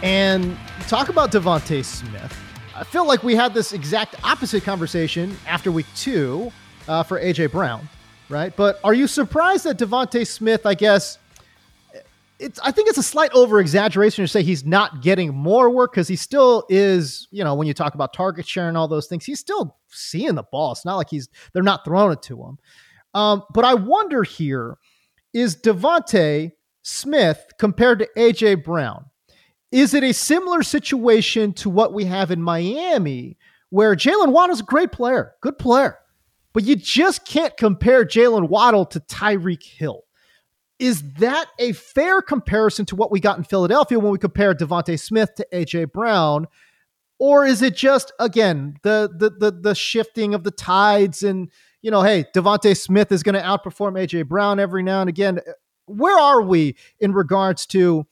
and talk about DeVonta Smith. I feel like we had this exact opposite conversation after week 2 for AJ Brown, right? But are you surprised that DeVonta Smith, I guess, I think it's a slight over-exaggeration to say he's not getting more work, because he still is, you know, when you talk about target share and all those things, he's still seeing the ball. It's not like they're not throwing it to him. But I wonder here, is DeVonta Smith compared to AJ Brown, is it a similar situation to what we have in Miami, where Jaylen Waddle is a great player, good player, but you just can't compare Jaylen Waddle to Tyreek Hill? Is that a fair comparison to what we got in Philadelphia when we compared DeVonta Smith to AJ Brown? Or is it just, again, the shifting of the tides and, you know, hey, DeVonta Smith is going to outperform AJ Brown every now and again? Where are we in regards to,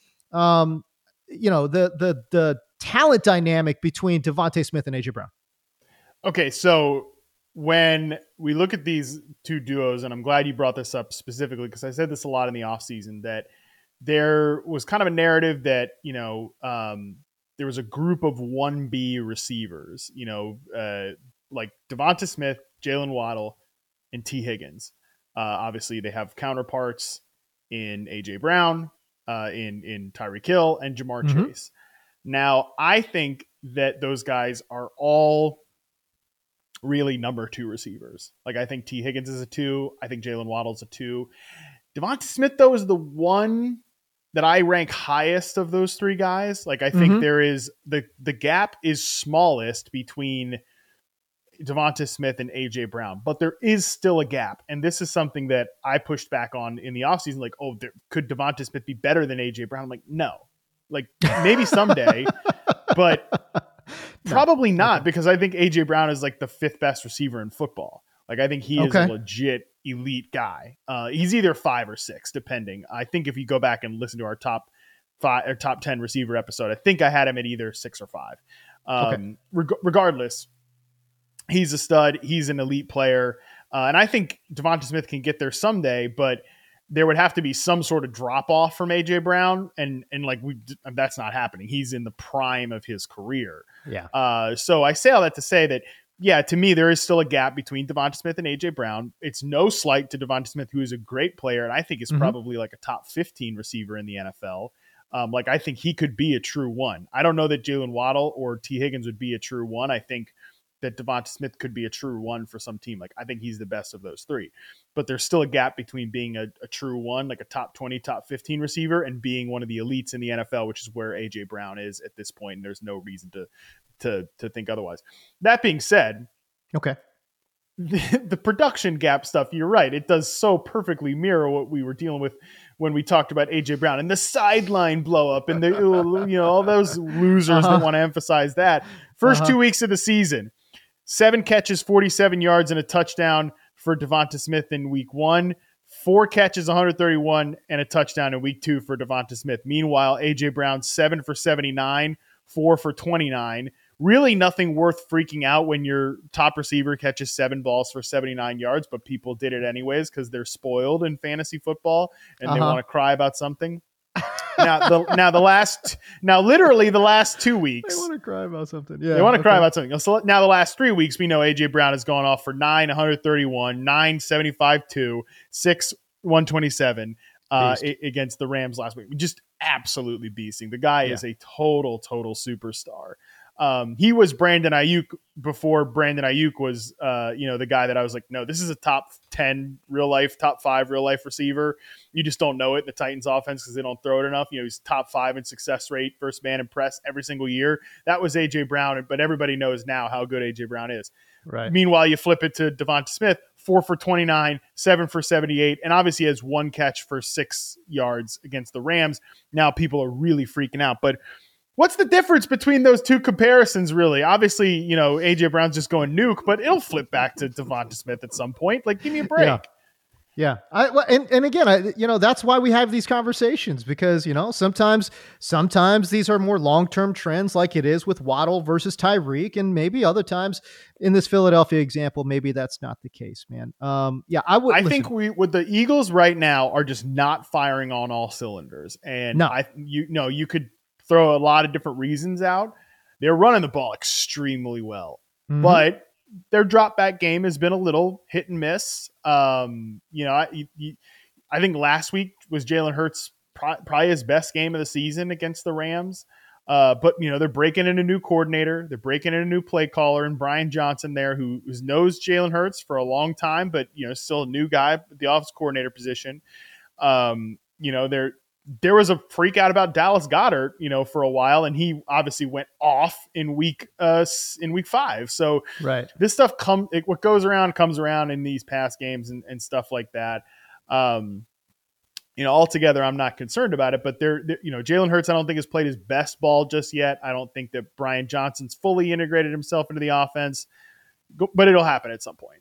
you know, the talent dynamic between DeVonta Smith and AJ Brown? Okay, so when we look at these two duos, and I'm glad you brought this up specifically, because I said this a lot in the offseason, that there was kind of a narrative that, you know, there was a group of 1B receivers, you know, like DeVonta Smith, Jaylen Waddle, and T Higgins. Obviously, they have counterparts in AJ Brown, in Tyreek Hill and Jamar Chase. Now, I think that those guys are all really number 2 receivers. Like, I think T Higgins is a 2. I think Jaylen Waddle's a 2. DeVonta Smith, though, is the one that I rank highest of those 3 guys. Like, I think there is the gap is smallest between DeVonta Smith and AJ Brown, but there is still a gap. And this is something that I pushed back on in the offseason. Like, oh, could DeVonta Smith be better than AJ Brown? I'm like, no, like maybe someday, but probably not, because I think AJ Brown is like the 5th best receiver in football. Like, I think he is a legit elite guy. He's either 5 or 6, depending. I think if you go back and listen to our top 10 receiver episode, I think I had him at either 6 or 5. Regardless, he's a stud. He's an elite player. And I think DeVonta Smith can get there someday, but there would have to be some sort of drop off from AJ Brown. And like, that's not happening. He's in the prime of his career. Yeah. So I say all that to say that, yeah, to me, there is still a gap between DeVonta Smith and AJ Brown. It's no slight to DeVonta Smith, who is a great player. And I think is probably like a top 15 receiver in the NFL. Like, I think he could be a true 1. I don't know that Jaylen Waddle or T Higgins would be a true 1. I think that DeVonta Smith could be a true 1 for some team. Like, I think he's the best of those 3, but there's still a gap between being a true 1, like a top 20, top 15 receiver, and being one of the elites in the NFL, which is where AJ Brown is at this point. And there's no reason to think otherwise. That being said, okay, the production gap stuff, you're right. It does so perfectly mirror what we were dealing with when we talked about AJ Brown and the sideline blow up and the, you know, all those losers that want to emphasize that. First 2 weeks of the season, 7 catches, 47 yards and a touchdown for DeVonta Smith in week 1, 4 catches, 131 and a touchdown in week 2 for DeVonta Smith. Meanwhile, AJ Brown 7 for 79, 4 for 29. Really nothing worth freaking out when your top receiver catches 7 balls for 79 yards, but people did it anyways because they're spoiled in fantasy football and they want to cry about something. Now, literally the last 2 weeks. They want to cry about something. Yeah, they want to cry about something. So now the last 3 weeks, we know A.J. Brown has gone off for 9, 131, 9, 75, 2, 6, 127 against the Rams last week. Just absolutely beasting. The guy is a total superstar. He was Brandon Ayuk before Brandon Ayuk was, you know, the guy that I was like, no, this is a top 10 real life, top 5 real life receiver. You just don't know it in the Titans offense because they don't throw it enough. You know, he's top 5 in success rate, first man in press every single year. That was AJ Brown, but everybody knows now how good AJ Brown is. Right. Meanwhile, you flip it to DeVonta Smith, 4 for 29, 7 for 78, and obviously has 1 catch for 6 yards against the Rams. Now people are really freaking out, but what's the difference between those two comparisons, really? Obviously, you know, A.J. Brown's just going nuke, but it'll flip back to DeVonta Smith at some point. Like, give me a break. Yeah. And again, you know, that's why we have these conversations because, you know, sometimes these are more long-term trends like it is with Waddle versus Tyreek. And maybe other times in this Philadelphia example, maybe that's not the case, man. I think we with the Eagles right now are just not firing on all cylinders. And you could throw a lot of different reasons out. They're running the ball extremely well, but their drop back game has been a little hit and miss. I think last week was Jalen Hurts probably his best game of the season against the Rams. But you know, they're breaking in a new coordinator. They're breaking in a new play caller and Brian Johnson there who knows Jalen Hurts for a long time, but you know, still a new guy at the offensive coordinator position. There was a freak out about Dallas Goedert, you know, for a while, and he obviously went off in week 5. So this stuff what goes around comes around in these past games and stuff like that. Altogether, I'm not concerned about it, but Jalen Hurts, I don't think has played his best ball just yet. I don't think that Brian Johnson's fully integrated himself into the offense, but it'll happen at some point.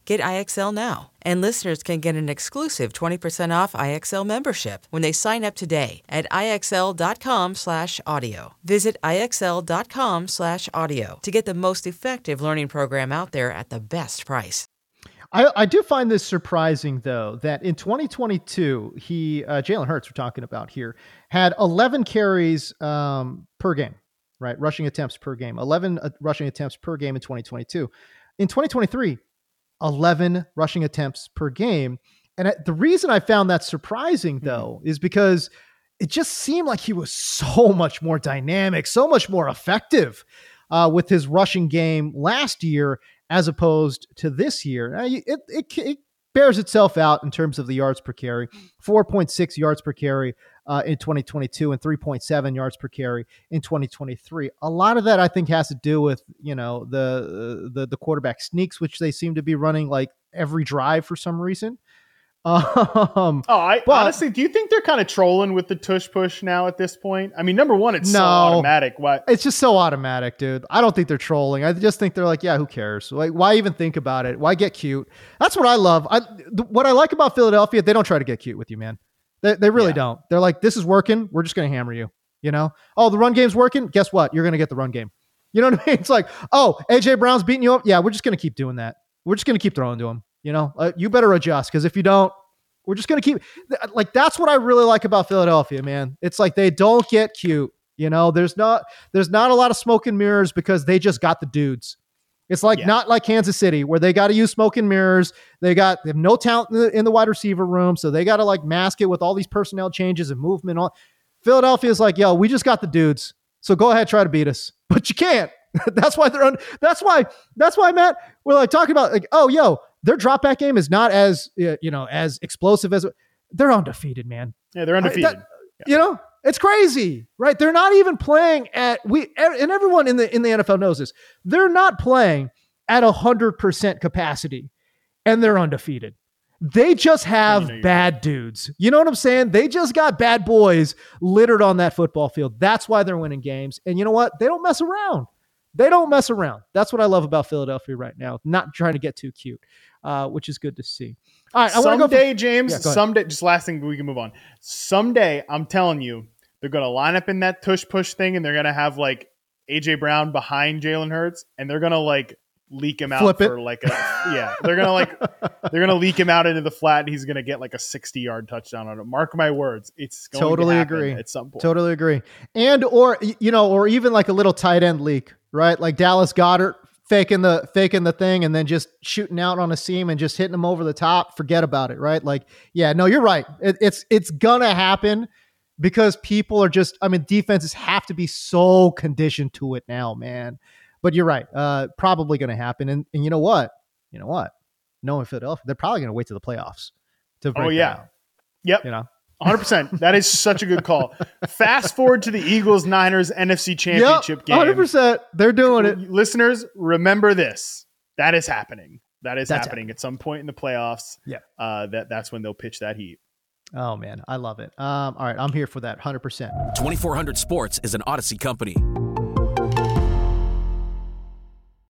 Get IXL now, and listeners can get an exclusive 20% off IXL membership when they sign up today at IXL.com/audio. Visit IXL.com/audio to get the most effective learning program out there at the best price. I do find this surprising, though, that in 2022, Jalen Hurts, we're talking about here, had 11 carries per game, right? Rushing attempts per game, 11 rushing attempts per game in 2022. In 2023, 11 rushing attempts per game. And the reason I found that surprising, though, is because it just seemed like he was so much more dynamic, so much more effective with his rushing game last year as opposed to this year. It bears itself out in terms of the yards per carry, 4.6 yards per carry in 2022 and 3.7 yards per carry in 2023. A lot of that I think has to do with, you know, the quarterback sneaks, which they seem to be running like every drive for some reason. Honestly, do you think they're kind of trolling with the tush push now at this point? I mean, number one, it's so automatic. Why? It's just so automatic, dude. I don't think they're trolling. I just think they're like, yeah, who cares? Like, why even think about it? Why get cute? That's what I love. What I like about Philadelphia, they don't try to get cute with you, man. They really don't. They're like, this is working. We're just going to hammer you, you know? Oh, the run game's working. Guess what? You're going to get the run game. You know what I mean? It's like, oh, AJ Brown's beating you up. Yeah, we're just going to keep doing that. we're just going to keep throwing to him. You know, you better adjust, because if you don't, we're just going to keep like, that's what I really like about Philadelphia, man. It's like, they don't get cute. You know, there's not a lot of smoke and mirrors because they just got the dudes. It's like, not like Kansas City where they got to use smoke and mirrors. They have no talent in the wide receiver room. So they got to like mask it with all these personnel changes and movement on. Philadelphia is like, yo, we just got the dudes. So go ahead, try to beat us, but you can't. That's why, Matt, we're like talking about like, oh, yo, their drop back game is not as, you know, as explosive as they're undefeated, man. Yeah. They're undefeated. You know, it's crazy, right? They're not even playing and everyone in the NFL knows this. They're not playing at 100% capacity and they're undefeated. They just have bad dudes. You know what I'm saying? They just got bad boys littered on that football field. That's why they're winning games. And you know what? They don't mess around. That's what I love about Philadelphia right now. Not trying to get too cute, which is good to see. All right, I want to go. Someday, just last thing we can move on. Someday, I'm telling you, they're going to line up in that tush-push thing, and they're going to have like AJ Brown behind Jalen Hurts, and they're going to like leak him out they're gonna leak him out into the flat, and he's gonna get like a 60-yard touchdown on it. Mark my words, it's going totally to happen at some point. Totally agree, and or even like a little tight end leak, right? Like Dallas Goedert faking the thing and then just shooting out on a seam and just hitting him over the top. Forget about it, right? Like, yeah, no, you're right. It's gonna happen because people are just. I mean, defenses have to be so conditioned to it now, man. But you're right. Probably going to happen. And you know what? Knowing Philadelphia, they're probably going to wait till the playoffs to break that out. Yep. You know, 100%. That is such a good call. Fast forward to the Eagles-Niners NFC Championship game. 100%. They're doing it. Listeners, remember this. That is happening. That's happening at some point in the playoffs. Yeah. That's when they'll pitch that heat. Oh, man. I love it. All right. I'm here for that. 100%. 2400 Sports is an Odyssey company.